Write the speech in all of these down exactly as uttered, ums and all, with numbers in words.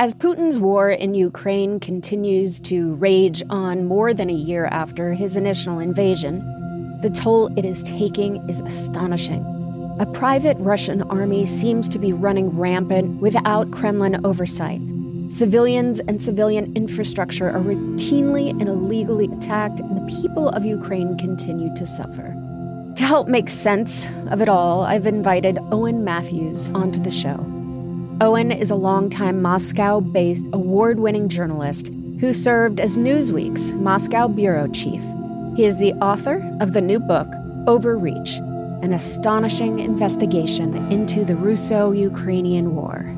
As Putin's war in Ukraine continues to rage on more than a year after his initial invasion, the toll it is taking is astonishing. A private Russian army seems to be running rampant without Kremlin oversight. Civilians and civilian infrastructure are routinely and illegally attacked, and the people of Ukraine continue to suffer. To help make sense of it all, I've invited Owen Matthews onto the show. Owen is a longtime Moscow-based award-winning journalist who served as Newsweek's Moscow bureau chief. He is the author of the new book, Overreach, an astonishing investigation into the Russo-Ukrainian War.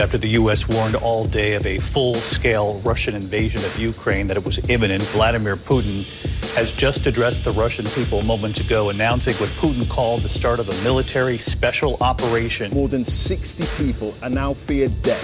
After the U S warned all day of a full-scale Russian invasion of Ukraine, that it was imminent, Vladimir Putin has just addressed the Russian people moments ago, announcing what Putin called the start of a military special operation. More than sixty people are now feared dead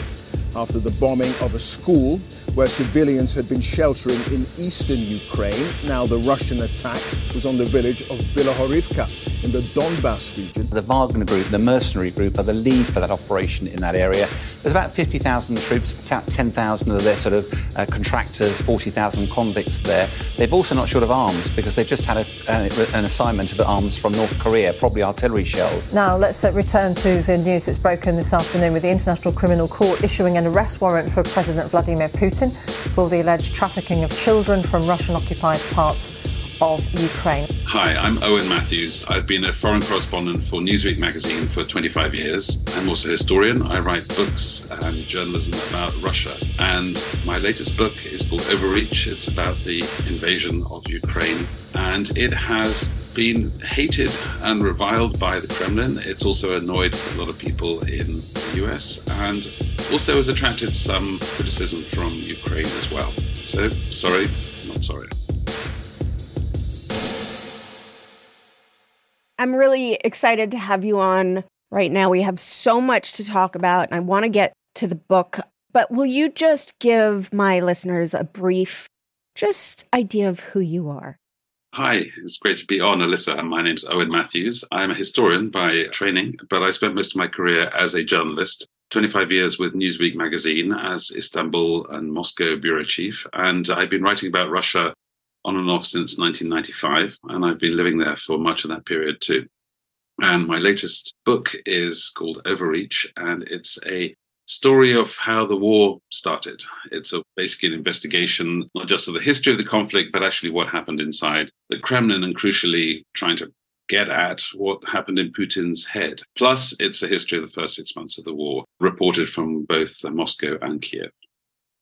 after the bombing of a school where civilians had been sheltering in eastern Ukraine. Now the Russian attack was on the village of Bilohorivka in the Donbas region. The Wagner group, the mercenary group, are the lead for that operation in that area. There's about fifty thousand troops, about ten thousand of their sort of uh, contractors, forty thousand convicts there. They've also not short of arms because they've just had a, uh, an assignment of arms from North Korea, probably artillery shells. Now let's uh, return to the news that's broken this afternoon with the International Criminal Court issuing an arrest warrant for President Vladimir Putin for the alleged trafficking of children from Russian-occupied parts of Ukraine. Hi, I'm Owen Matthews. I've been a foreign correspondent for Newsweek magazine for twenty-five years. I'm also a historian. I write books and journalism about Russia. And my latest book is called Overreach. It's about the invasion of Ukraine. And it has been hated and reviled by the Kremlin. It's also annoyed a lot of people in the U S and also has attracted some criticism from Ukraine as well. So, sorry, not sorry. I'm really excited to have you on right now. We have so much to talk about, and I want to get to the book. But will you just give my listeners a brief, just idea of who you are? Hi, it's great to be on, Alyssa. My name's Owen Matthews. I'm a historian by training, but I spent most of my career as a journalist. twenty-five years with Newsweek magazine as Istanbul and Moscow bureau chief. And I've been writing about Russia on and off since nineteen ninety-five, and I've been living there for much of that period too. And my latest book is called Overreach, and it's a story of how the war started. It's a, basically an investigation, not just of the history of the conflict, but actually what happened inside the Kremlin, and crucially trying to get at what happened in Putin's head. Plus, it's a history of the first six months of the war, reported from both Moscow and Kyiv.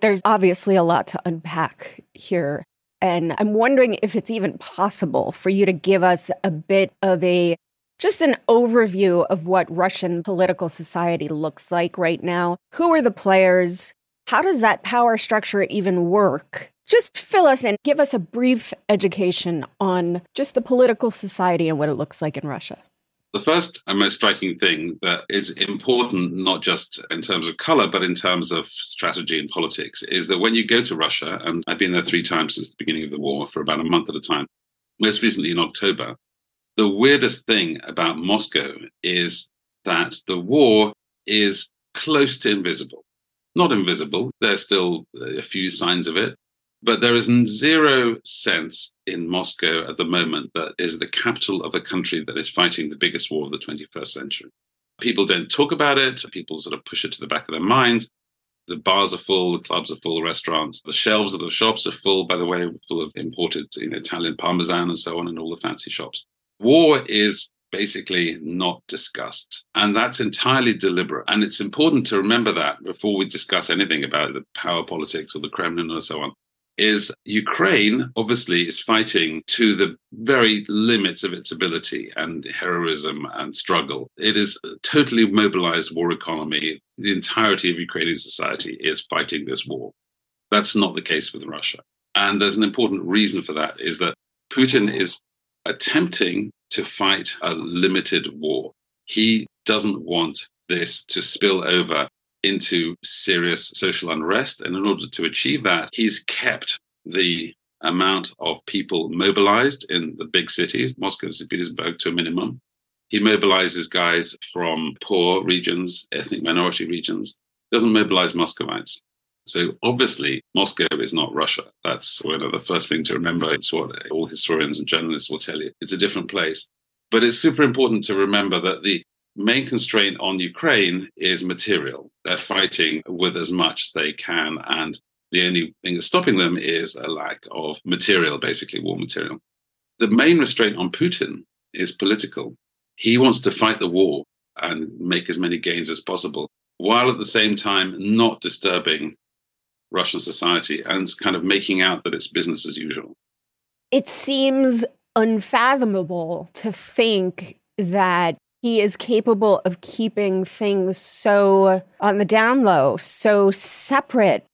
There's obviously a lot to unpack here. And I'm wondering if it's even possible for you to give us a bit of a, just an overview of what Russian political society looks like right now. Who are the players? How does that power structure even work? Just fill us in. Give us a brief education on just the political society and what it looks like in Russia. The first and most striking thing that is important, not just in terms of color, but in terms of strategy and politics, is that when you go to Russia, and I've been there three times since the beginning of the war for about a month at a time, most recently in October, the weirdest thing about Moscow is that the war is close to invisible. Not invisible, there's still a few signs of it, but there is zero sense in Moscow at the moment that is the capital of a country that is fighting the biggest war of the twenty-first century. People don't talk about it. People sort of push it to the back of their minds. The bars are full, the clubs are full, restaurants. The shelves of the shops are full, by the way, full of imported you know, Italian Parmesan and so on and all the fancy shops. War is basically not discussed. And that's entirely deliberate. And it's important to remember that before we discuss anything about the power politics or the Kremlin or so on. Is Ukraine obviously is fighting to the very limits of its ability and heroism and struggle. It is a totally mobilized war economy. The entirety of Ukrainian society is fighting this war. That's not the case with Russia. And there's an important reason for that is that Putin is attempting to fight a limited war. He doesn't want this to spill over into serious social unrest. And in order to achieve that, he's kept the amount of people mobilized in the big cities, Moscow, Saint Petersburg, to a minimum. He mobilizes guys from poor regions, ethnic minority regions, doesn't mobilize Muscovites. So obviously, Moscow is not Russia. That's one of the first things to remember. It's what all historians and journalists will tell you. It's a different place. But it's super important to remember that the main constraint on Ukraine is material. They're fighting with as much as they can, and the only thing that's stopping them is a lack of material, basically war material. The main restraint on Putin is political. He wants to fight the war and make as many gains as possible, while at the same time not disturbing Russian society and kind of making out that it's business as usual. It seems unfathomable to think that he is capable of keeping things so on the down low, so separate,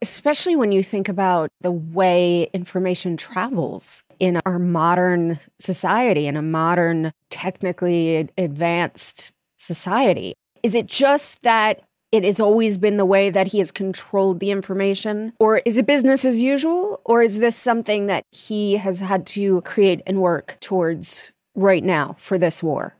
especially when you think about the way information travels in our modern society, in a modern, technically advanced society. Is it just that it has always been the way that he has controlled the information? Or is it business as usual? Or is this something that he has had to create and work towards right now for this war?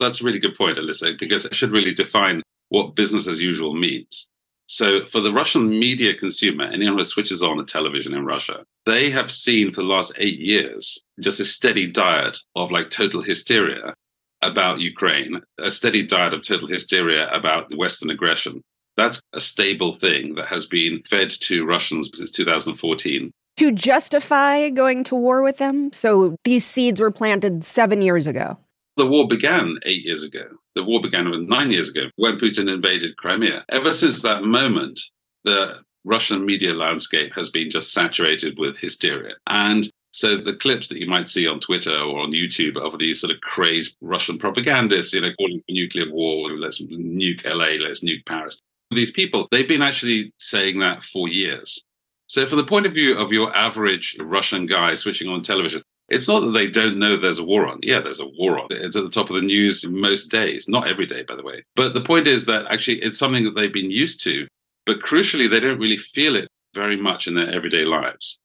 That's a really good point, Alyssa, because I should really define what business as usual means. So for the Russian media consumer, anyone who switches on a television in Russia, they have seen for the last eight years just a steady diet of like total hysteria about Ukraine, a steady diet of total hysteria about Western aggression. That's a stable thing that has been fed to Russians since two thousand fourteen. To justify going to war with them? So these seeds were planted seven years ago. The war began eight years ago. The war began nine years ago when Putin invaded Crimea. Ever since that moment, the Russian media landscape has been just saturated with hysteria. And so the clips that you might see on Twitter or on YouTube of these sort of crazed Russian propagandists, you know, calling for nuclear war, let's nuke L A, let's nuke Paris. These people, they've been actually saying that for years. So from the point of view of your average Russian guy switching on television, it's not that they don't know there's a war on. Yeah, there's a war on. It's at the top of the news most days, not every day, by the way. But the point is that actually it's something that they've been used to, but crucially, they don't really feel it very much in their everyday lives.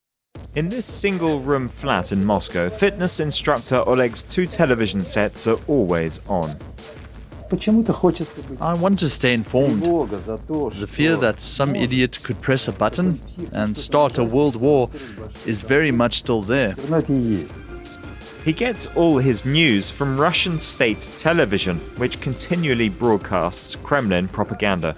In this single-room flat in Moscow, fitness instructor Oleg's two television sets are always on. I want to stay informed. The fear that some idiot could press a button and start a world war is very much still there. He gets all his news from Russian state television, which continually broadcasts Kremlin propaganda.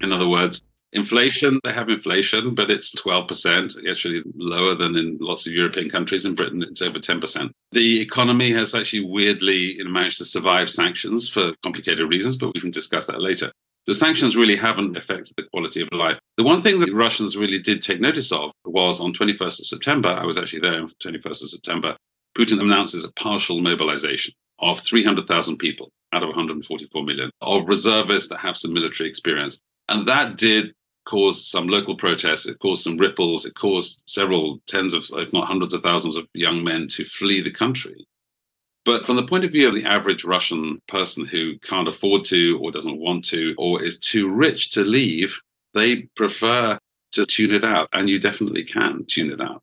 In other words, inflation, they have inflation, but it's twelve percent, actually lower than in lots of European countries. In Britain, it's over ten percent. The economy has actually weirdly managed to survive sanctions for complicated reasons, but we can discuss that later. The sanctions really haven't affected the quality of life. The one thing that Russians really did take notice of was on twenty-first of September, I was actually there on twenty-first of September, Putin announces a partial mobilization of three hundred thousand people out of one hundred forty-four million, of reservists that have some military experience. And that did caused some local protests, it caused some ripples, it caused several tens of, if not hundreds of thousands of young men to flee the country. But from the point of view of the average Russian person who can't afford to or doesn't want to or is too rich to leave, they prefer to tune it out. And you definitely can tune it out.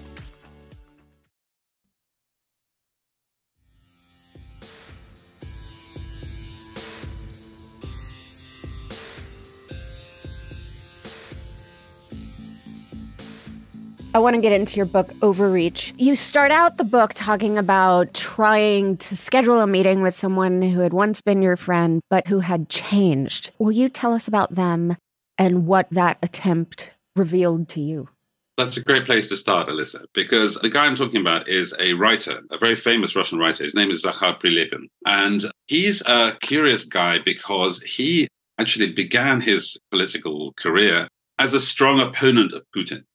I want to get into your book, Overreach. You start out the book talking about trying to schedule a meeting with someone who had once been your friend, but who had changed. Will you tell us about them and what that attempt revealed to you? That's a great place to start, Alyssa, because the guy I'm talking about is a writer, a very famous Russian writer. His name is Zakhar Prilepin. And he's a curious guy because he actually began his political career as a strong opponent of Putin.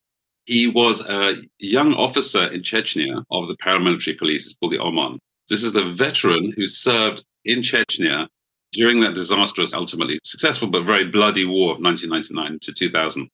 He was a young officer in Chechnya of the paramilitary police. It's called the OMON. This is the veteran who served in Chechnya during that disastrous, ultimately successful but very bloody war of nineteen ninety-nine to two thousand.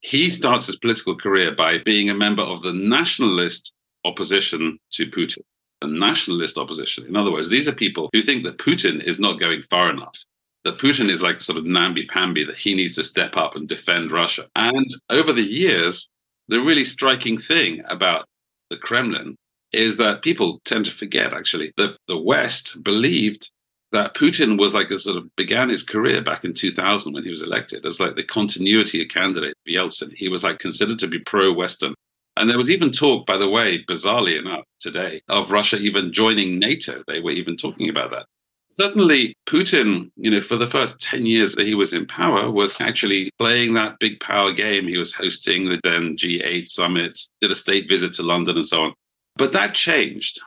He starts his political career by being a member of the nationalist opposition to Putin. The nationalist opposition. In other words, these are people who think that Putin is not going far enough. That Putin is like sort of namby-pamby, that he needs to step up and defend Russia. And over the years, the really striking thing about the Kremlin is that people tend to forget, actually, that the West believed that Putin was like a sort of began his career back in two thousand when he was elected as like the continuity candidate of Yeltsin. He was like considered to be pro-Western. And there was even talk, by the way, bizarrely enough today, of Russia even joining NATO. They were even talking about that. Certainly, Putin, you know, for the first ten years that he was in power, was actually playing that big power game. He was hosting the then G eight summits, did a state visit to London and so on. But that changed.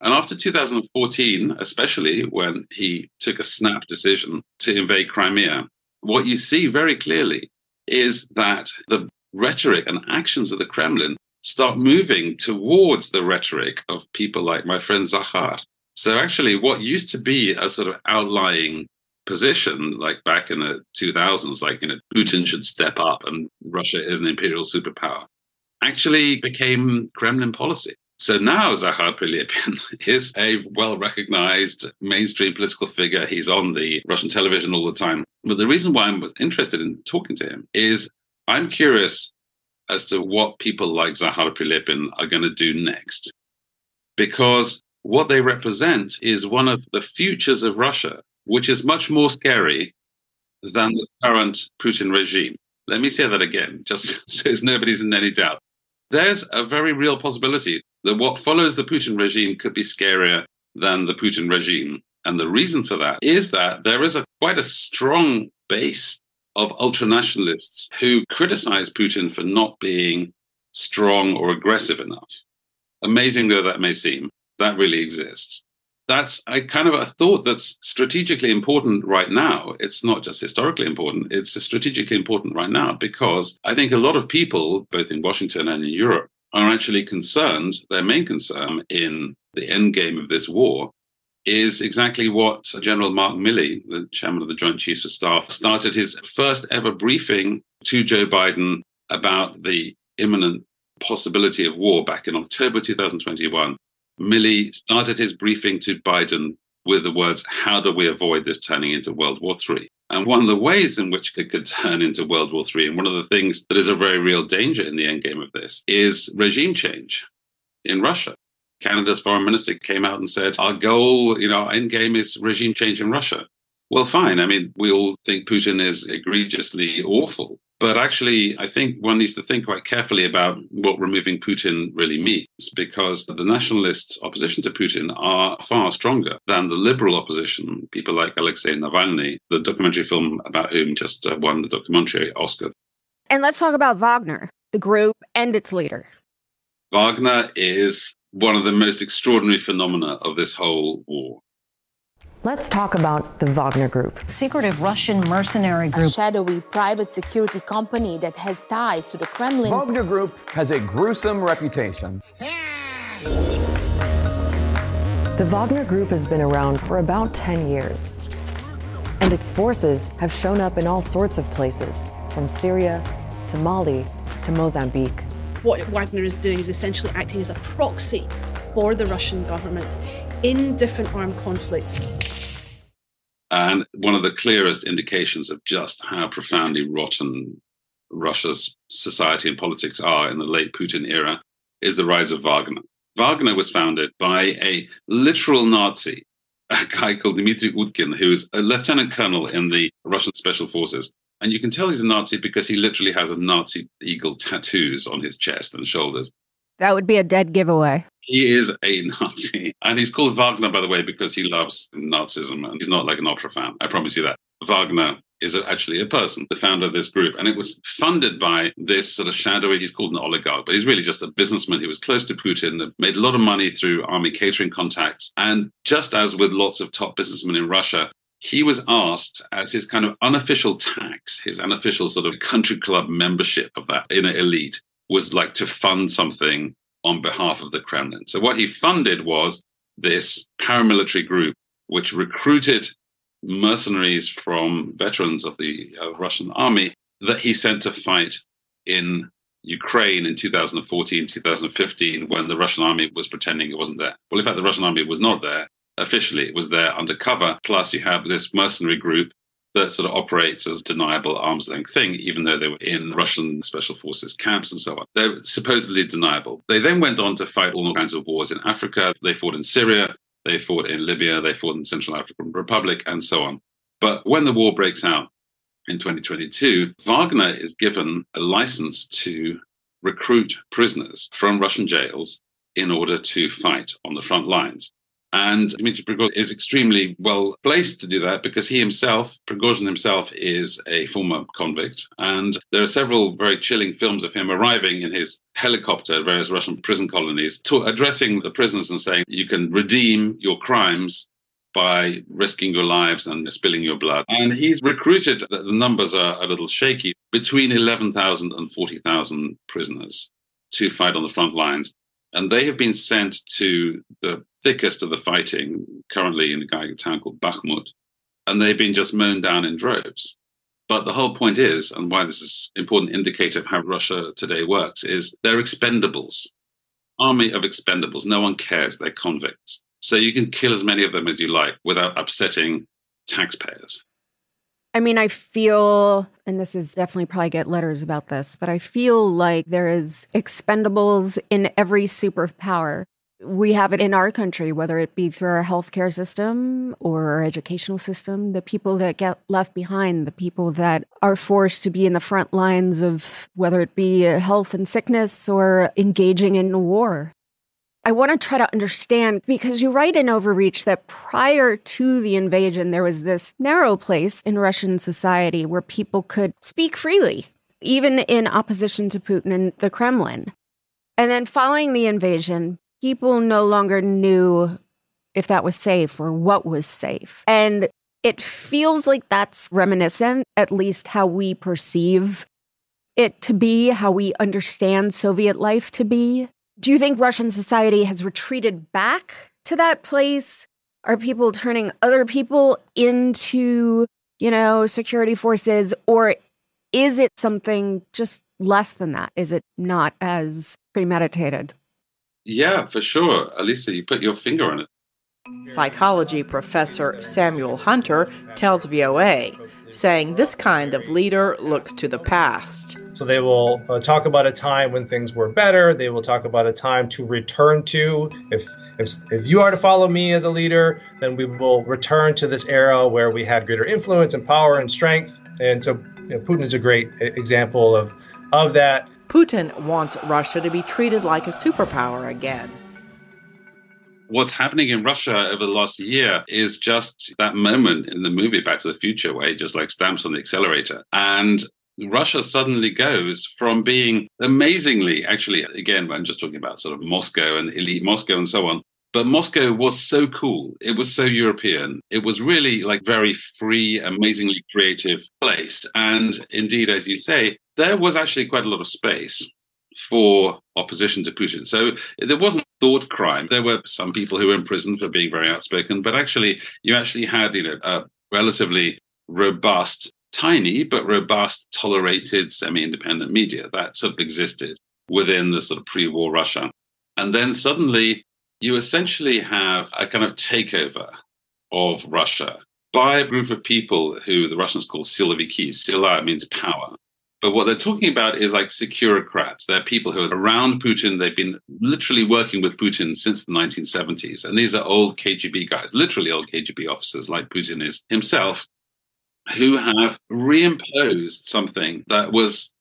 And after two thousand fourteen, especially when he took a snap decision to invade Crimea, what you see very clearly is that the rhetoric and actions of the Kremlin start moving towards the rhetoric of people like my friend Zakhar. So actually, what used to be a sort of outlying position, like back in the two thousands, like, you know, Putin should step up and Russia is an imperial superpower, actually became Kremlin policy. So now Zakhar Prilepin is a well-recognized mainstream political figure. He's on the Russian television all the time. But the reason why I was interested in talking to him is I'm curious as to what people like Zakhar Prilepin are going to do next. Because what they represent is one of the futures of Russia, which is much more scary than the current Putin regime. Let me say that again, just so nobody's in any doubt. There's a very real possibility that what follows the Putin regime could be scarier than the Putin regime. And the reason for that is that there is a quite a strong base of ultranationalists who criticize Putin for not being strong or aggressive enough. Amazing though that may seem, that really exists. That's a kind of a thought that's strategically important right now. It's not just historically important. It's strategically important right now because I think a lot of people, both in Washington and in Europe, are actually concerned. Their main concern in the end game of this war is exactly what General Mark Milley, the chairman of the Joint Chiefs of Staff, started his first ever briefing to Joe Biden about the imminent possibility of war back in October twenty twenty-one. Milley started his briefing to Biden with the words, how do we avoid this turning into World War Three? And one of the ways in which it could turn into World War Three, and one of the things that is a very real danger in the endgame of this, is regime change in Russia. Canada's foreign minister came out and said, our goal, you know, our endgame is regime change in Russia. Well, fine. I mean, we all think Putin is egregiously awful. But actually, I think one needs to think quite carefully about what removing Putin really means, because the nationalist opposition to Putin are far stronger than the liberal opposition, people like Alexei Navalny, the documentary film about whom just won the documentary Oscar. And let's talk about Wagner, the group and its leader. Wagner is one of the most extraordinary phenomena of this whole war. Let's talk about the Wagner Group. Secretive Russian mercenary group. A shadowy private security company that has ties to the Kremlin. Wagner Group has a gruesome reputation. The Wagner Group has been around for about ten years. And its forces have shown up in all sorts of places, from Syria to Mali to Mozambique. What Wagner is doing is essentially acting as a proxy for the Russian government in different armed conflicts. And one of the clearest indications of just how profoundly rotten Russia's society and politics are in the late Putin era is the rise of Wagner. Wagner was founded by a literal Nazi, a guy called Dmitry Utkin, who is a lieutenant colonel in the Russian Special Forces. And you can tell he's a Nazi because he literally has a Nazi eagle tattoos on his chest and shoulders. That would be a dead giveaway. He is a Nazi. And he's called Wagner, by the way, because he loves Nazism. And he's not like an opera fan. I promise you that. Wagner is actually a person, the founder of this group. And it was funded by this sort of shadowy, he's called an oligarch, but he's really just a businessman who was close to Putin, made a lot of money through army catering contacts. And just as with lots of top businessmen in Russia, he was asked as his kind of unofficial tax, his unofficial sort of country club membership of that inner elite, was like to fund something on behalf of the Kremlin. So what he funded was this paramilitary group, which recruited mercenaries from veterans of the uh, Russian army that he sent to fight in Ukraine in two thousand fourteen, two thousand fifteen, when the Russian army was pretending it wasn't there. Well, in fact, the Russian army was not there. Officially, it was there undercover. Plus, you have this mercenary group that sort of operates as deniable arm's length thing, even though they were in Russian special forces camps and so on. They're supposedly deniable. They then went on to fight all kinds of wars in Africa. They fought in Syria, they fought in Libya, they fought in Central African Republic, and so on. But when the war breaks out in twenty twenty-two, Wagner is given a license to recruit prisoners from Russian jails in order to fight on the front lines. And Dmitry Prigozhin is extremely well placed to do that because he himself, Prigozhin himself, is a former convict. And there are several very chilling films of him arriving in his helicopter at various Russian prison colonies, to addressing the prisoners and saying, you can redeem your crimes by risking your lives and spilling your blood. And he's recruited, the numbers are a little shaky, between eleven thousand and forty thousand prisoners to fight on the front lines. And they have been sent to the thickest of the fighting, currently in a town called Bakhmut, and they've been just mown down in droves. But the whole point is, and why this is an important indicator of how Russia today works, is they're expendables. Army of expendables. No one cares. They're convicts. So you can kill as many of them as you like without upsetting taxpayers. I mean, I feel, and this is definitely probably get letters about this, but I feel like there is expendables in every superpower. We have it in our country, whether it be through our healthcare system or our educational system, the people that get left behind, the people that are forced to be in the front lines of whether it be health and sickness or engaging in war. I want to try to understand, because you write in Overreach that prior to the invasion, there was this narrow place in Russian society where people could speak freely, even in opposition to Putin and the Kremlin. And then following the invasion, people no longer knew if that was safe or what was safe. And it feels like that's reminiscent, at least how we perceive it to be, how we understand Soviet life to be. Do you think Russian society has retreated back to that place? Are people turning other people into, you know, security forces? Or is it something just less than that? Is it not as premeditated? Yeah, for sure. Alyssa, you put your finger on it. Psychology professor Samuel Hunter tells V O A, saying this kind of leader looks to the past. So they will uh, talk about a time when things were better. They will talk about a time to return to. If, if, if you are to follow me as a leader, then we will return to this era where we had greater influence and power and strength. And so You know, Putin is a great example of, of that. Putin wants Russia to be treated like a superpower again. What's happening in Russia over the last year is just that moment in the movie Back to the Future where he just like stamps on the accelerator. And Russia suddenly goes from being amazingly, actually, again, I'm just talking about sort of Moscow and elite Moscow and so on. But Moscow was so cool. It was so European. It was really like very free, amazingly creative place. And indeed, as you say, there was actually quite a lot of space for opposition to Putin. So there wasn't thought crime. There were some people who were in prison for being very outspoken. But actually, you actually had, you know, a relatively robust, tiny but robust, tolerated semi-independent media that sort of existed within the sort of pre-war Russia. And then suddenly, you essentially have a kind of takeover of Russia by a group of people who the Russians call siloviki. Sila means power. But what they're talking about is like securocrats. They're people who are around Putin. They've been literally working with Putin since the nineteen seventies. And these are old K G B guys, literally old K G B officers like Putin is himself, who have reimposed something that was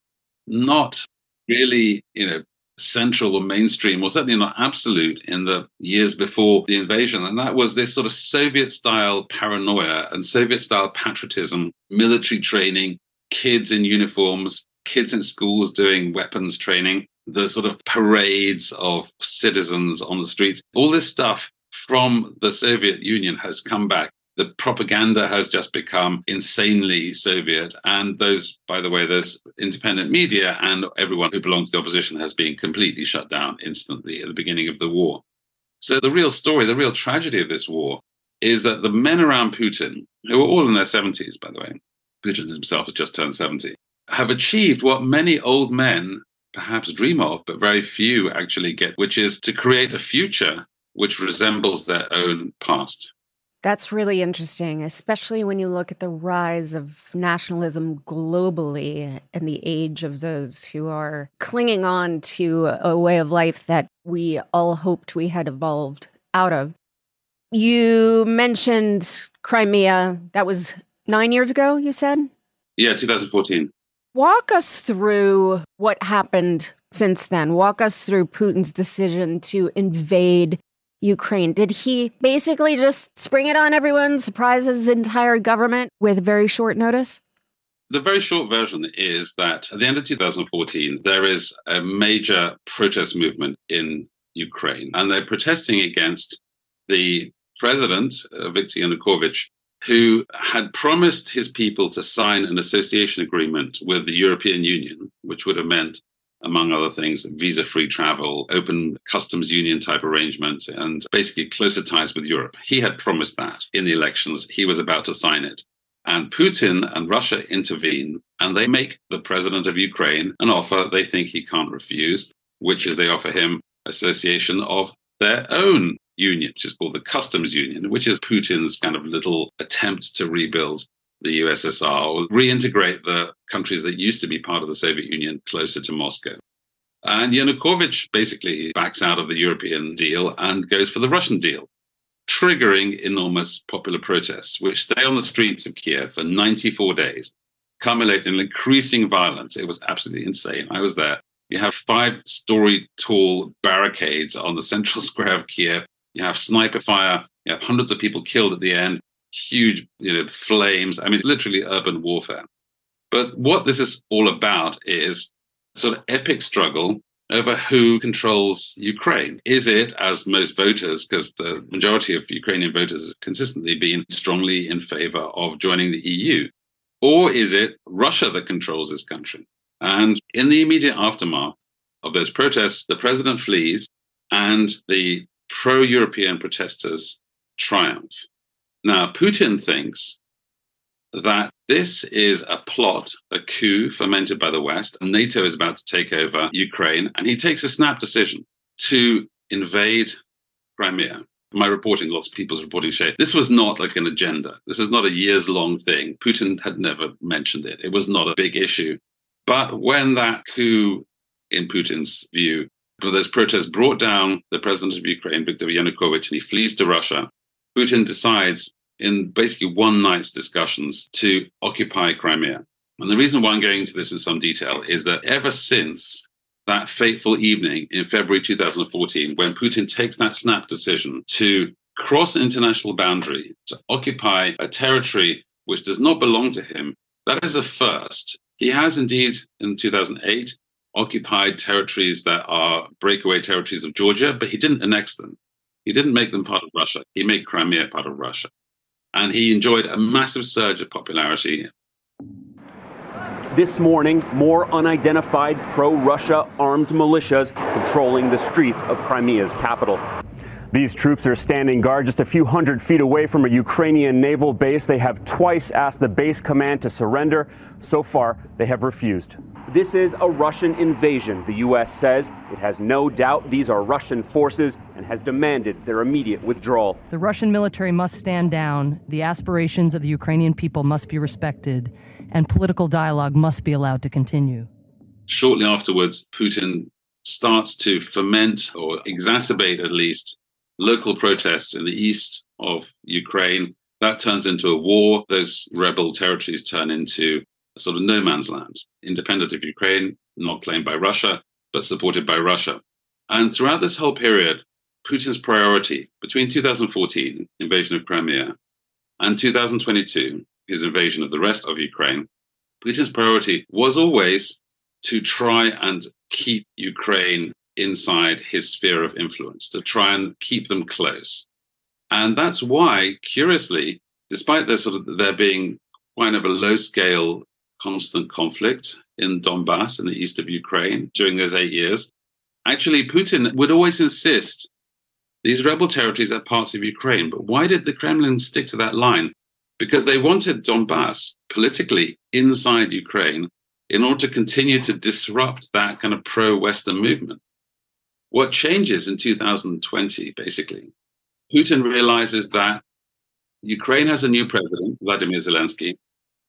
not really, you know, central or mainstream, or certainly not absolute in the years before the invasion. And that was this sort of Soviet-style paranoia and Soviet-style patriotism, military training, kids in uniforms, kids in schools doing weapons training, the sort of parades of citizens on the streets. All this stuff from the Soviet Union has come back. The propaganda has just become insanely Soviet. And those, by the way, those independent media and everyone who belongs to the opposition has been completely shut down instantly at the beginning of the war. So the real story, the real tragedy of this war is that the men around Putin, who are all in their seventies, by the way, Putin himself has just turned seventy, have achieved what many old men perhaps dream of, but very few actually get, which is to create a future which resembles their own past. That's really interesting, especially when you look at the rise of nationalism globally and the age of those who are clinging on to a way of life that we all hoped we had evolved out of. You mentioned Crimea. That was nine years ago, you said? Yeah, two thousand fourteen. Walk us through what happened since then. Walk us through Putin's decision to invade Ukraine. Did he basically just spring it on everyone, surprise his entire government with very short notice? The very short version is that at the end of two thousand fourteen, there is a major protest movement in Ukraine, and they're protesting against the president, uh, Viktor Yanukovych, who had promised his people to sign an association agreement with the European Union, which would have meant, among other things, visa-free travel, open customs union type arrangement, and basically closer ties with Europe. He had promised that in the elections. He was about to sign it. And Putin and Russia intervene, and they make the president of Ukraine an offer they think he can't refuse, which is they offer him association of their own union, which is called the customs union, which is Putin's kind of little attempt to rebuild the U S S R, or reintegrate the countries that used to be part of the Soviet Union closer to Moscow. And Yanukovych basically backs out of the European deal and goes for the Russian deal, triggering enormous popular protests, which stay on the streets of Kyiv for ninety-four days, culminate in increasing violence. It was absolutely insane. I was there. You have five-story tall barricades on the central square of Kyiv. You have sniper fire. You have hundreds of people killed at the end. Huge, you know, flames. I mean, literally urban warfare. But what this is all about is sort of epic struggle over who controls Ukraine. Is it, as most voters, because the majority of Ukrainian voters has consistently been strongly in favor of joining the E U? Or is it Russia that controls this country? And in the immediate aftermath of those protests, the president flees and the pro-European protesters triumph. Now, Putin thinks that this is a plot, a coup fomented by the West. NATO is about to take over Ukraine, and he takes a snap decision to invade Crimea. My reporting, lots of people's reporting showed this was not like an agenda. This is not a years-long thing. Putin had never mentioned it. It was not a big issue. But when that coup, in Putin's view, when those protests brought down the president of Ukraine, Viktor Yanukovych, and he flees to Russia, Putin decides, in basically one night's discussions, to occupy Crimea. And the reason why I'm going into this in some detail is that ever since that fateful evening in February two thousand fourteen, when Putin takes that snap decision to cross an international boundary, to occupy a territory which does not belong to him, that is a first. He has indeed, in two thousand eight, occupied territories that are breakaway territories of Georgia, but he didn't annex them. He didn't make them part of Russia. He made Crimea part of Russia. And he enjoyed a massive surge of popularity. This morning, more unidentified pro-Russia armed militias patrolling the streets of Crimea's capital. These troops are standing guard just a few hundred feet away from a Ukrainian naval base. They have twice asked the base command to surrender. So far, they have refused. This is a Russian invasion, the U S says. It has no doubt these are Russian forces and has demanded their immediate withdrawal. The Russian military must stand down. The aspirations of the Ukrainian people must be respected, and political dialogue must be allowed to continue. Shortly afterwards, Putin starts to ferment or exacerbate, at least, local protests in the east of Ukraine. That turns into a war. Those rebel territories turn into a sort of no man's land, independent of Ukraine, not claimed by Russia, but supported by Russia. And throughout this whole period, Putin's priority between two thousand fourteen, invasion of Crimea, and two thousand twenty-two, his invasion of the rest of Ukraine, Putin's priority was always to try and keep Ukraine inside his sphere of influence, to try and keep them close. And that's why, curiously, despite there sort of there being kind of a low-scale constant conflict in Donbas, in the east of Ukraine, during those eight years, actually Putin would always insist these rebel territories are parts of Ukraine. But why did the Kremlin stick to that line? Because they wanted Donbas politically inside Ukraine in order to continue to disrupt that kind of pro-Western movement. What changes in two thousand twenty, basically? Putin realizes that Ukraine has a new president, Vladimir Zelensky.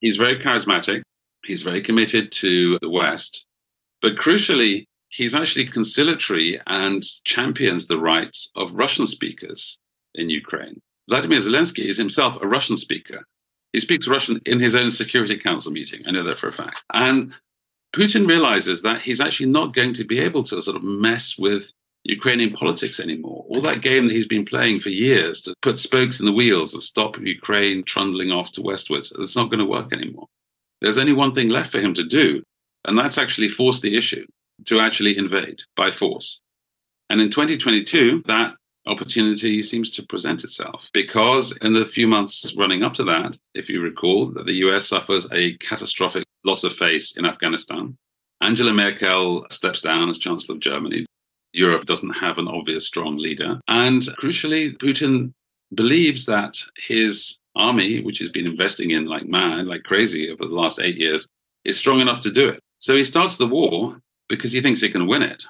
He's very charismatic. He's very committed to the West. But crucially, he's actually conciliatory and champions the rights of Russian speakers in Ukraine. Vladimir Zelensky is himself a Russian speaker. He speaks Russian in his own Security Council meeting. I know that for a fact. And Putin realizes that he's actually not going to be able to sort of mess with Ukrainian politics anymore. All that game that he's been playing for years to put spokes in the wheels and stop Ukraine trundling off to westwards, that's not going to work anymore. There's only one thing left for him to do, and that's actually force the issue, to actually invade by force. And in twenty twenty-two, that opportunity seems to present itself, because in the few months running up to that, if you recall, that the U S suffers a catastrophic loss of face in Afghanistan. Angela Merkel steps down as Chancellor of Germany. Europe doesn't have an obvious strong leader. And crucially, Putin believes that his army, which he's been investing in like mad, like crazy over the last eight years, is strong enough to do it. So he starts the war because he thinks he can win it.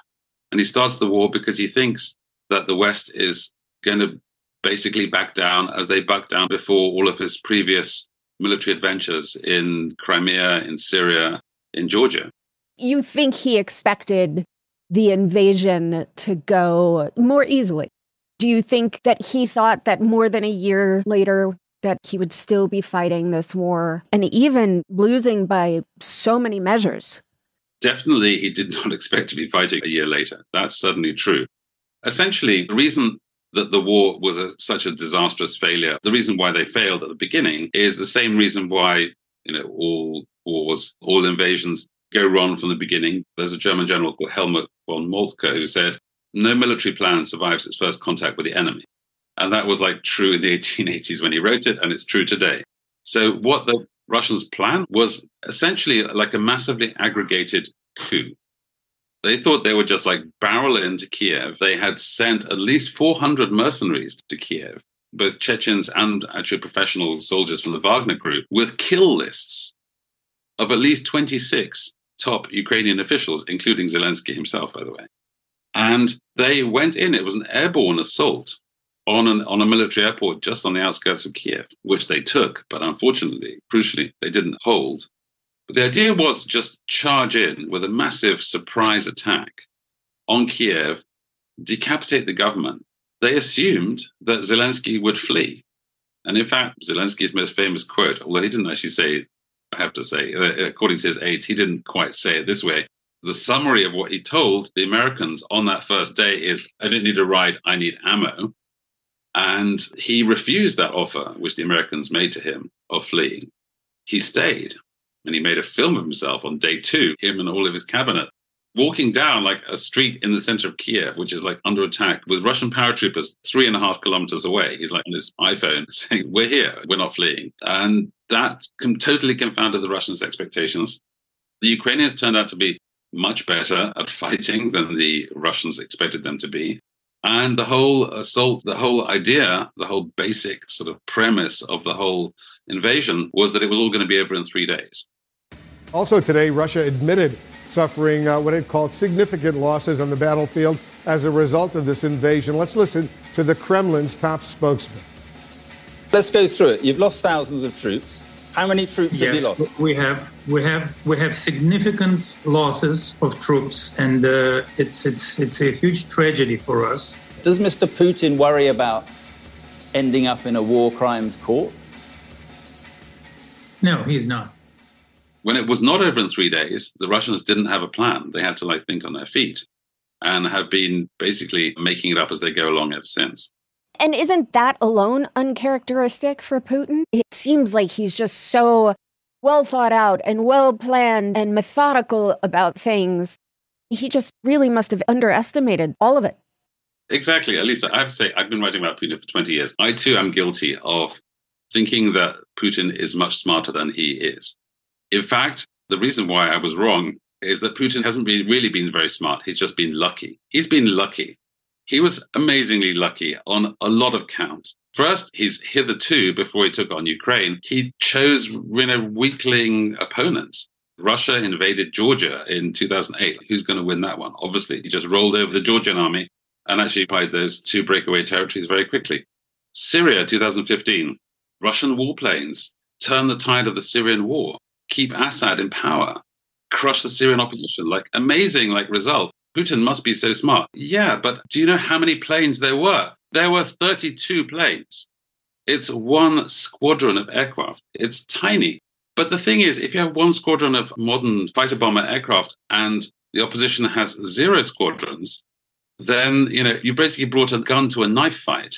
And he starts the war because he thinks that the West is going to basically back down as they backed down before all of his previous military adventures in Crimea, in Syria, in Georgia. You think he expected the invasion to go more easily? Do you think that he thought that more than a year later that he would still be fighting this war and even losing by so many measures? Definitely, he did not expect to be fighting a year later. That's certainly true. Essentially, the reason that the war was a, such a disastrous failure, the reason why they failed at the beginning, is the same reason why, you know, all wars, all invasions go wrong from the beginning. There's a German general called Helmut von Moltke who said, no military plan survives its first contact with the enemy. And that was like true in the eighteen eighties when he wrote it, and it's true today. So what the Russians planned was essentially like a massively aggregated coup. They thought they would just like barrel into Kiev. They had sent at least four hundred mercenaries to Kiev, both Chechens and actually professional soldiers from the Wagner group, with kill lists of at least twenty-six top Ukrainian officials, including Zelensky himself, by the way. And they went in. It was an airborne assault on, an, on a military airport just on the outskirts of Kiev, which they took, but unfortunately, crucially, they didn't hold. The idea was to just charge in with a massive surprise attack on Kiev, decapitate the government. They assumed that Zelensky would flee. And in fact, Zelensky's most famous quote, although he didn't actually say I have to say. According to his aides, he didn't quite say it this way. The summary of what he told the Americans on that first day is, I don't need a ride, I need ammo. And he refused that offer, which the Americans made to him, of fleeing. He stayed, and he made a film of himself on day two, him and all of his cabinet, walking down like a street in the center of Kiev, which is like under attack, with Russian paratroopers three and a half kilometers away. He's like on his iPhone saying, we're here, we're not fleeing. And that totally confounded the Russians' expectations. The Ukrainians turned out to be much better at fighting than the Russians expected them to be. And the whole assault, the whole idea, the whole basic sort of premise of the whole invasion was that it was all going to be over in three days. Also today, Russia admitted suffering uh, what it called significant losses on the battlefield as a result of this invasion. Let's listen to the Kremlin's top spokesman. Let's go through it. You've lost thousands of troops. How many troops yes, have you lost? We have we have we have significant losses of troops, and uh, it's it's it's a huge tragedy for us. Does Mister Putin worry about ending up in a war crimes court? No, he's not. When it was not over in three days, the Russians didn't have a plan. They had to like think on their feet, and have been basically making it up as they go along ever since. And isn't that alone uncharacteristic for Putin? It seems like he's just so well thought out and well planned and methodical about things. He just really must have underestimated all of it. Exactly. Alyssa, I have to say, I've been writing about Putin for twenty years. I, too, am guilty of thinking that Putin is much smarter than he is. In fact, the reason why I was wrong is that Putin hasn't really been very smart. He's just been lucky. He's been lucky. He was amazingly lucky on a lot of counts. First, he's hitherto, before he took on Ukraine, he chose you know, weakling opponents. Russia invaded Georgia in two thousand eight. Who's going to win that one? Obviously, he just rolled over the Georgian army and actually occupied those two breakaway territories very quickly. Syria, two thousand fifteen, Russian warplanes turn the tide of the Syrian war, keep Assad in power, crush the Syrian opposition. Like amazing like result. Putin must be so smart. Yeah, but do you know how many planes there were? There were thirty-two planes. It's one squadron of aircraft. It's tiny. But the thing is, if you have one squadron of modern fighter bomber aircraft and the opposition has zero squadrons, then, you know, you basically brought a gun to a knife fight.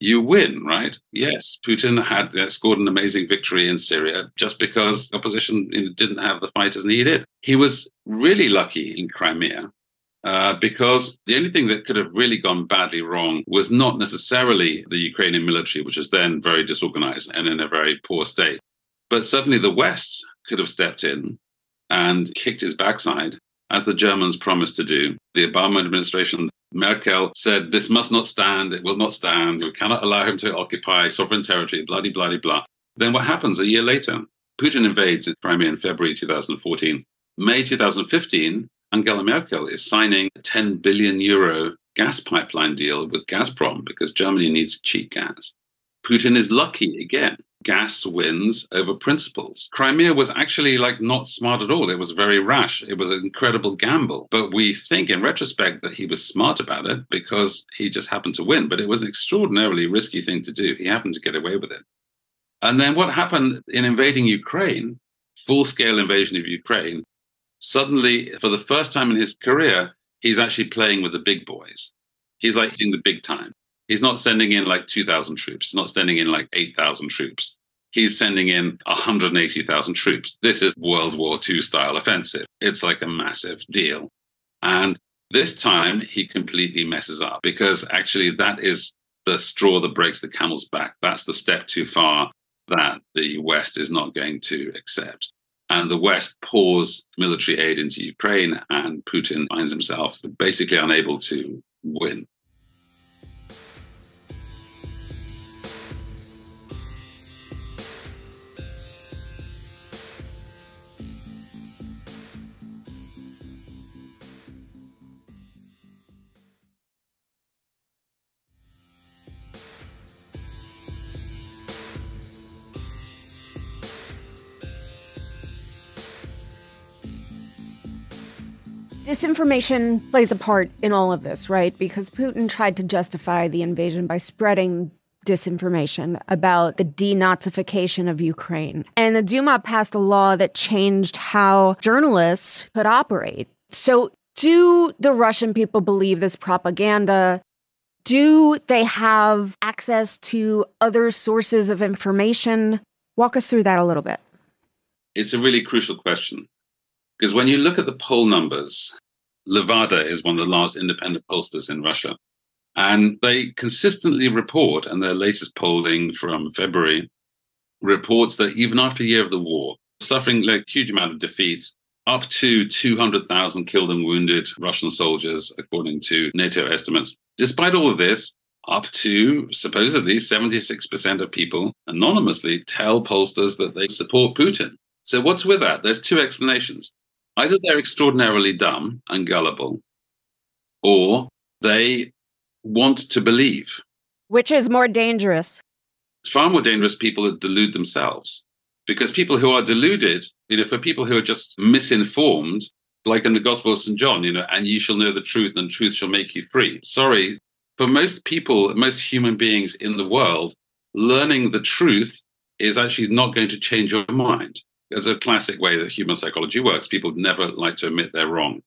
You win, right? Yes, Putin had uh, scored an amazing victory in Syria just because the opposition didn't have the fighters needed. He was really lucky in Crimea. Uh, because the only thing that could have really gone badly wrong was not necessarily the Ukrainian military, which was then very disorganized and in a very poor state. But certainly the West could have stepped in and kicked his backside, as the Germans promised to do. The Obama administration, Merkel, said, this must not stand, it will not stand, we cannot allow him to occupy sovereign territory, bloody, bloody, blah. Then what happens a year later? Putin invades Crimea in February two thousand fourteen. May two thousand fifteen, Angela Merkel is signing a ten billion euro gas pipeline deal with Gazprom because Germany needs cheap gas. Putin is lucky again. Gas wins over principles. Crimea was actually like not smart at all. It was very rash. It was an incredible gamble. But we think in retrospect that he was smart about it because he just happened to win. But it was an extraordinarily risky thing to do. He happened to get away with it. And then what happened in invading Ukraine, full-scale invasion of Ukraine, suddenly, for the first time in his career, he's actually playing with the big boys. He's like in the big time. He's not sending in like two thousand troops. He's not sending in like eight thousand troops. He's sending in one hundred eighty thousand troops. This is World War Two style offensive. It's like a massive deal. And this time he completely messes up because actually that is the straw that breaks the camel's back. That's the step too far that the West is not going to accept. And the West pours military aid into Ukraine, and Putin finds himself basically unable to win. Disinformation plays a part in all of this, right? Because Putin tried to justify the invasion by spreading disinformation about the denazification of Ukraine. And the Duma passed a law that changed how journalists could operate. So do the Russian people believe this propaganda? Do they have access to other sources of information? Walk us through that a little bit. It's a really crucial question, because when you look at the poll numbers, Levada is one of the last independent pollsters in Russia, and they consistently report, and their latest polling from February reports that even after a year of the war, suffering like a huge amount of defeats, up to two hundred thousand killed and wounded Russian soldiers, according to NATO estimates. Despite all of this, up to supposedly seventy-six percent of people anonymously tell pollsters that they support Putin. So what's with that? There's two explanations. Either they're extraordinarily dumb and gullible, or they want to believe. Which is more dangerous? It's far more dangerous people that delude themselves. Because people who are deluded, you know, for people who are just misinformed, like in the Gospel of Saint John, you know, and ye shall know the truth, and truth shall make you free. Sorry, for most people, most human beings in the world, learning the truth is actually not going to change your mind. It's a classic way that human psychology works. People never like to admit they're wrong.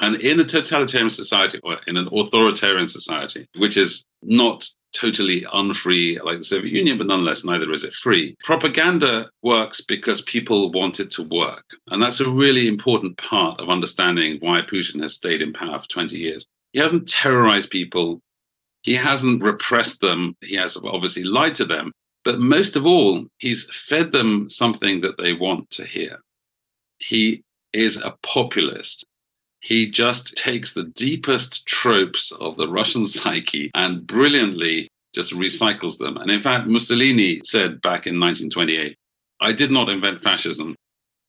And in a totalitarian society, or in an authoritarian society, which is not totally unfree like the Soviet Union, but nonetheless, neither is it free. Propaganda works because people want it to work. And that's a really important part of understanding why Putin has stayed in power for twenty years. He hasn't terrorized people. He hasn't repressed them. He has obviously lied to them. But most of all, he's fed them something that they want to hear. He is a populist. He just takes the deepest tropes of the Russian psyche and brilliantly just recycles them. And in fact, Mussolini said back in nineteen twenty-eight, I did not invent fascism.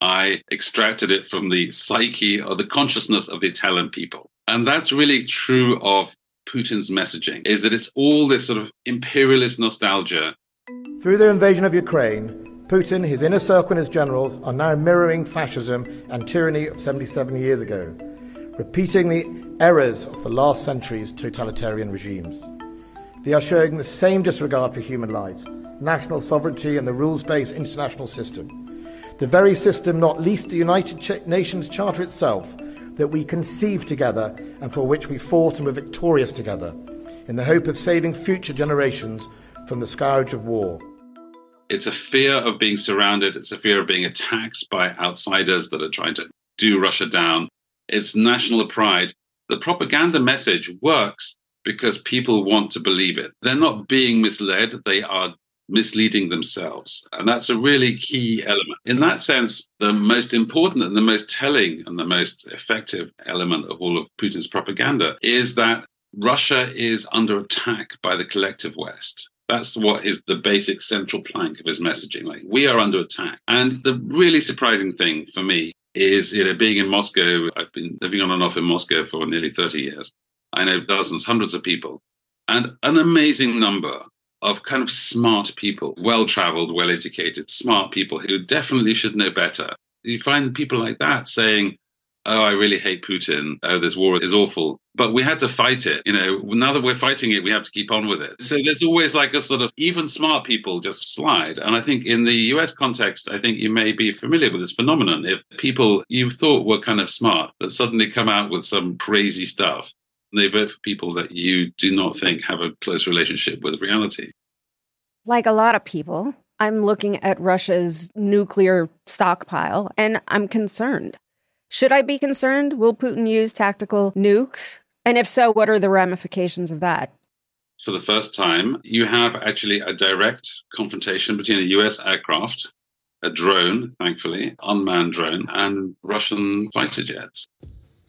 I extracted it from the psyche or the consciousness of the Italian people. And that's really true of Putin's messaging, is that it's all this sort of imperialist nostalgia. Through their invasion of Ukraine, Putin, his inner circle and his generals are now mirroring fascism and tyranny of seventy-seven years ago, repeating the errors of the last century's totalitarian regimes. They are showing the same disregard for human lives, national sovereignty and the rules-based international system. The very system, not least the United Nations Charter itself, that we conceived together and for which we fought and were victorious together, in the hope of saving future generations from the scourge of war. It's a fear of being surrounded. It's a fear of being attacked by outsiders that are trying to do Russia down. It's national pride. The propaganda message works because people want to believe it. They're not being misled. They are misleading themselves. And that's a really key element. In that sense, the most important and the most telling and the most effective element of all of Putin's propaganda is that Russia is under attack by the collective West. That's what is the basic central plank of his messaging. Like, we are under attack. And the really surprising thing for me is, you know, being in Moscow, I've been living on and off in Moscow for nearly thirty years. I know dozens, hundreds of people, and an amazing number of kind of smart people, well-traveled, well-educated, smart people who definitely should know better. You find people like that saying, oh, I really hate Putin. Oh, this war is awful. But we had to fight it. You know, now that we're fighting it, we have to keep on with it. So there's always like a sort of, even smart people just slide. And I think in the U S context, I think you may be familiar with this phenomenon. If people you thought were kind of smart, but suddenly come out with some crazy stuff, and they vote for people that you do not think have a close relationship with reality. Like a lot of people, I'm looking at Russia's nuclear stockpile, and I'm concerned. Should I be concerned? Will Putin use tactical nukes? And if so, what are the ramifications of that? For the first time, you have actually a direct confrontation between a U S aircraft, a drone, thankfully, unmanned drone, and Russian fighter jets.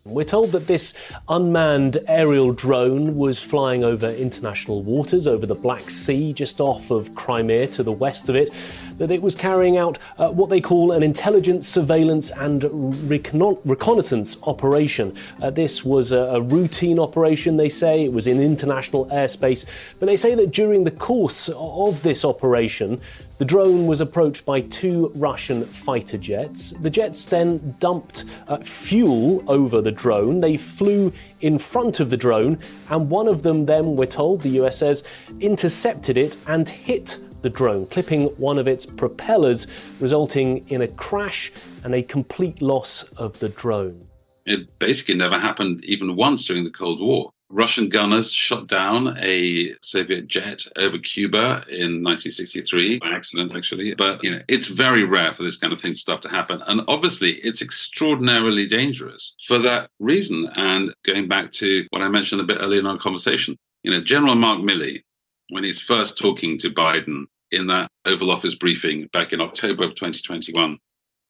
We're told that this unmanned aerial drone was flying over international waters, over the Black Sea, just off of Crimea to the west of it, that it was carrying out uh, what they call an intelligence, surveillance and recon- reconnaissance operation. Uh, this was a, a routine operation, they say. It was in international airspace. But they say that during the course of this operation, The drone was approached by two Russian fighter jets. The jets then dumped uh, fuel over the drone. They flew in front of the drone, and one of them then, we're told, the U S says, intercepted it and hit the drone, clipping one of its propellers, resulting in a crash and a complete loss of the drone. It basically never happened even once during the Cold War. Russian gunners shot down a Soviet jet over Cuba in nineteen sixty-three, by accident actually. But you know, it's very rare for this kind of thing stuff to happen, and obviously it's extraordinarily dangerous for that reason. And going back to what I mentioned a bit earlier in our conversation, you know, General Mark Milley, when he's first talking to Biden in that Oval Office briefing back in October of twenty twenty-one,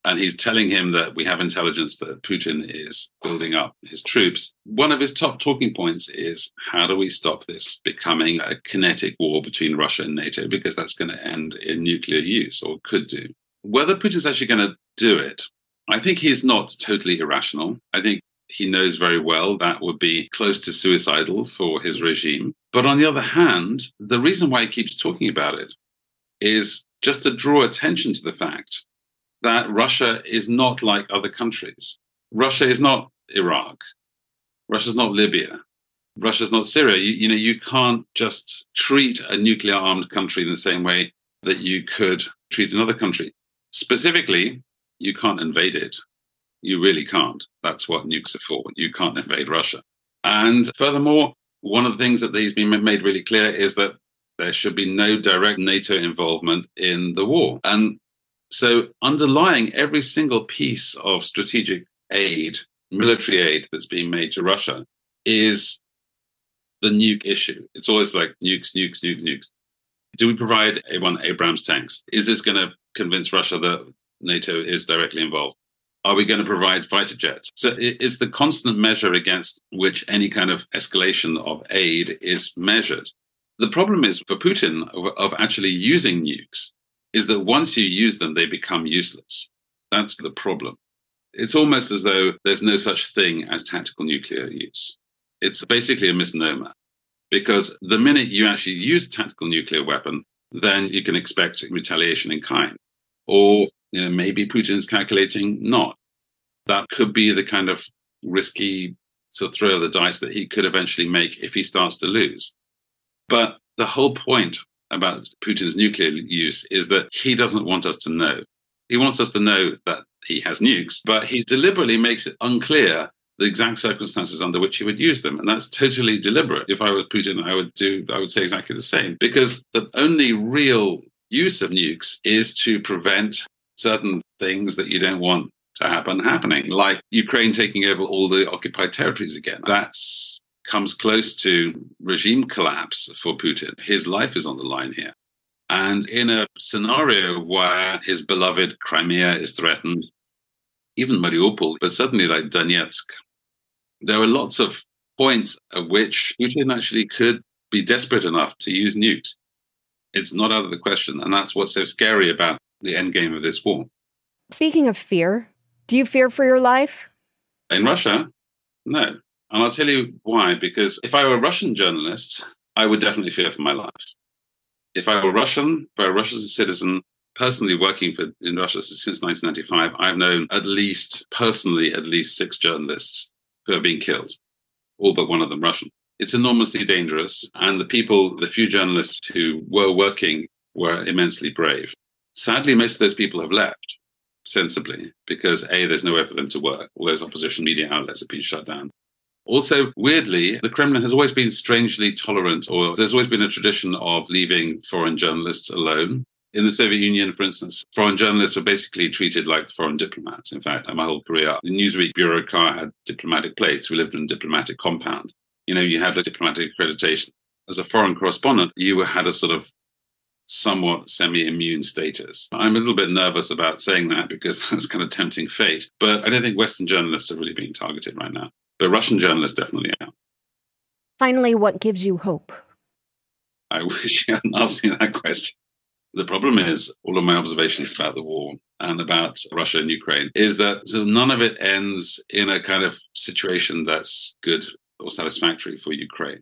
and he's telling him that we have intelligence that Putin is building up his troops. One of his top talking points is, how do we stop this becoming a kinetic war between Russia and NATO? Because that's going to end in nuclear use, or could do. Whether Putin's actually going to do it, I think he's not totally irrational. I think he knows very well that would be close to suicidal for his regime. But on the other hand, the reason why he keeps talking about it is just to draw attention to the fact that Russia is not like other countries. Russia is not Iraq. Russia's not Libya. Russia's not Syria. You, you know, you can't just treat a nuclear-armed country in the same way that you could treat another country. Specifically, you can't invade it. You really can't. That's what nukes are for. You can't invade Russia. And furthermore, one of the things that he's been made really clear is that there should be no direct NATO involvement in the war. And so underlying every single piece of strategic aid, military aid that's being made to Russia, is the nuke issue. It's always like nukes, nukes, nukes, nukes. Do we provide A one Abrams tanks? Is this going to convince Russia that NATO is directly involved? Are we going to provide fighter jets? So it's the constant measure against which any kind of escalation of aid is measured. The problem is for Putin of, of actually using nukes is that once you use them, they become useless. That's the problem. It's almost as though there's no such thing as tactical nuclear use. It's basically a misnomer, because the minute you actually use tactical nuclear weapon, then you can expect retaliation in kind. Or, you know, maybe Putin's calculating not. That could be the kind of risky sort of throw of the dice that he could eventually make if he starts to lose. But the whole point about Putin's nuclear use is that he doesn't want us to know. He wants us to know that he has nukes, but he deliberately makes it unclear the exact circumstances under which he would use them. And that's totally deliberate. If I was Putin, I would do, I would say exactly the same, because the only real use of nukes is to prevent certain things that you don't want to happen happening, like Ukraine taking over all the occupied territories again. That's comes close to regime collapse for Putin. His life is on the line here. And in a scenario where his beloved Crimea is threatened, even Mariupol, but certainly like Donetsk, there are lots of points at which Putin actually could be desperate enough to use nukes. It's not out of the question. And that's what's so scary about the end game of this war. Speaking of fear, do you fear for your life? In Russia? No. And I'll tell you why, because if I were a Russian journalist, I would definitely fear for my life. If I were Russian, if I were a Russian citizen, personally working for in Russia since nineteen ninety-five, I've known at least, personally, at least six journalists who have been killed, all but one of them Russian. It's enormously dangerous. And the people, the few journalists who were working were immensely brave. Sadly, most of those people have left, sensibly, because A, there's nowhere for them to work. All those opposition media outlets have been shut down. Also, weirdly, the Kremlin has always been strangely tolerant, or there's always been a tradition of leaving foreign journalists alone. In the Soviet Union, for instance, foreign journalists were basically treated like foreign diplomats. In fact, my whole career, the Newsweek bureau car had diplomatic plates. We lived in a diplomatic compound. You know, you had a diplomatic accreditation. As a foreign correspondent, you had a sort of somewhat semi-immune status. I'm a little bit nervous about saying that because that's kind of tempting fate, but I don't think Western journalists are really being targeted right now. But Russian journalists definitely are. Finally, what gives you hope? I wish you hadn't asked me that question. The problem is, all of my observations about the war and about Russia and Ukraine is that so none of it ends in a kind of situation that's good or satisfactory for Ukraine.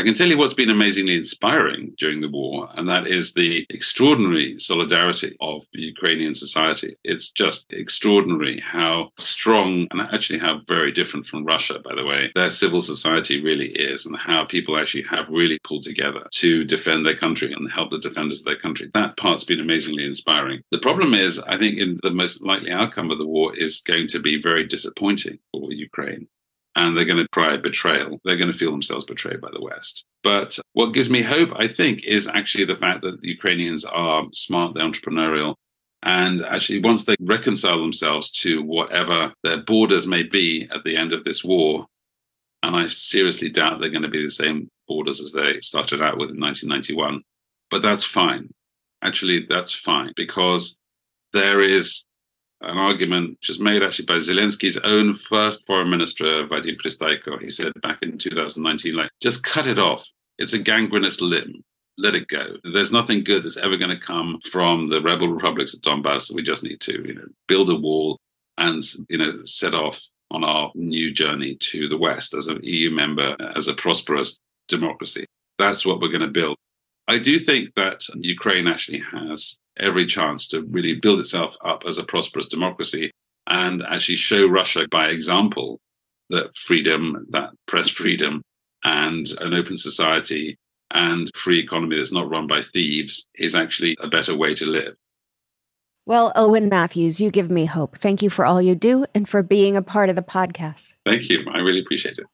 I can tell you what's been amazingly inspiring during the war, and that is the extraordinary solidarity of Ukrainian society. It's just extraordinary how strong, and actually how very different from Russia, by the way, their civil society really is, and how people actually have really pulled together to defend their country and help the defenders of their country. That part's been amazingly inspiring. The problem is, I think in the most likely outcome of the war is going to be very disappointing for Ukraine. And they're going to cry betrayal. They're going to feel themselves betrayed by the West. But what gives me hope, I think, is actually the fact that the Ukrainians are smart, they're entrepreneurial. And actually, once they reconcile themselves to whatever their borders may be at the end of this war, and I seriously doubt they're going to be the same borders as they started out with in nineteen ninety-one. But that's fine. Actually, that's fine, because there is an argument which is made actually by Zelensky's own first foreign minister, Vadim Pristaiko. He said back in two thousand nineteen, like, just cut it off. It's a gangrenous limb. Let it go. There's nothing good that's ever going to come from the rebel republics of Donbas. We just need to, you know, build a wall and, you know, set off on our new journey to the West as an E U member, as a prosperous democracy. That's what we're going to build. I do think that Ukraine actually has every chance to really build itself up as a prosperous democracy and actually show Russia by example that freedom, that press freedom and an open society and free economy that's not run by thieves is actually a better way to live. Well, Owen Matthews, you give me hope. Thank you for all you do and for being a part of the podcast. Thank you. I really appreciate it.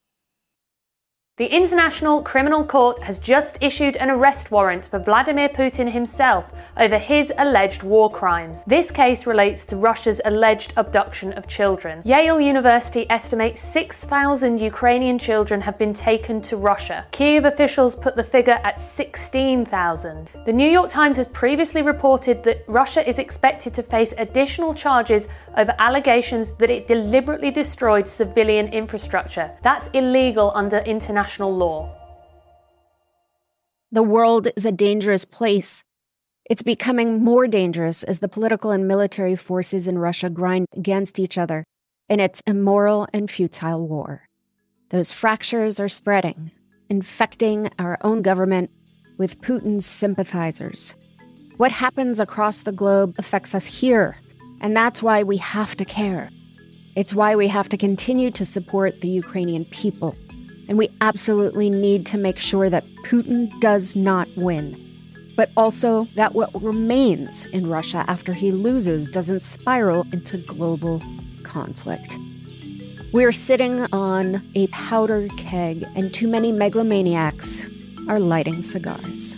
The International Criminal Court has just issued an arrest warrant for Vladimir Putin himself over his alleged war crimes. This case relates to Russia's alleged abduction of children. Yale University estimates six thousand Ukrainian children have been taken to Russia. Kyiv officials put the figure at sixteen thousand. The New York Times has previously reported that Russia is expected to face additional charges over allegations that it deliberately destroyed civilian infrastructure. That's illegal under international law. The world is a dangerous place. It's becoming more dangerous as the political and military forces in Russia grind against each other in its immoral and futile war. Those fractures are spreading, infecting our own government with Putin's sympathizers. What happens across the globe affects us here, and that's why we have to care. It's why we have to continue to support the Ukrainian people. And we absolutely need to make sure that Putin does not win, but also that what remains in Russia after he loses doesn't spiral into global conflict. We're sitting on a powder keg, and too many megalomaniacs are lighting cigars.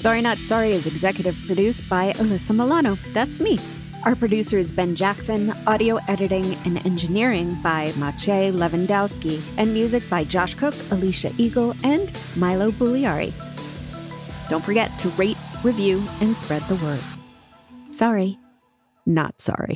Sorry Not Sorry is executive produced by Alyssa Milano. That's me. Our producer is Ben Jackson, audio editing and engineering by Maciej Lewandowski, and music by Josh Cook, Alicia Eagle, and Milo Bugliari. Don't forget to rate, review, and spread the word. Sorry, not sorry.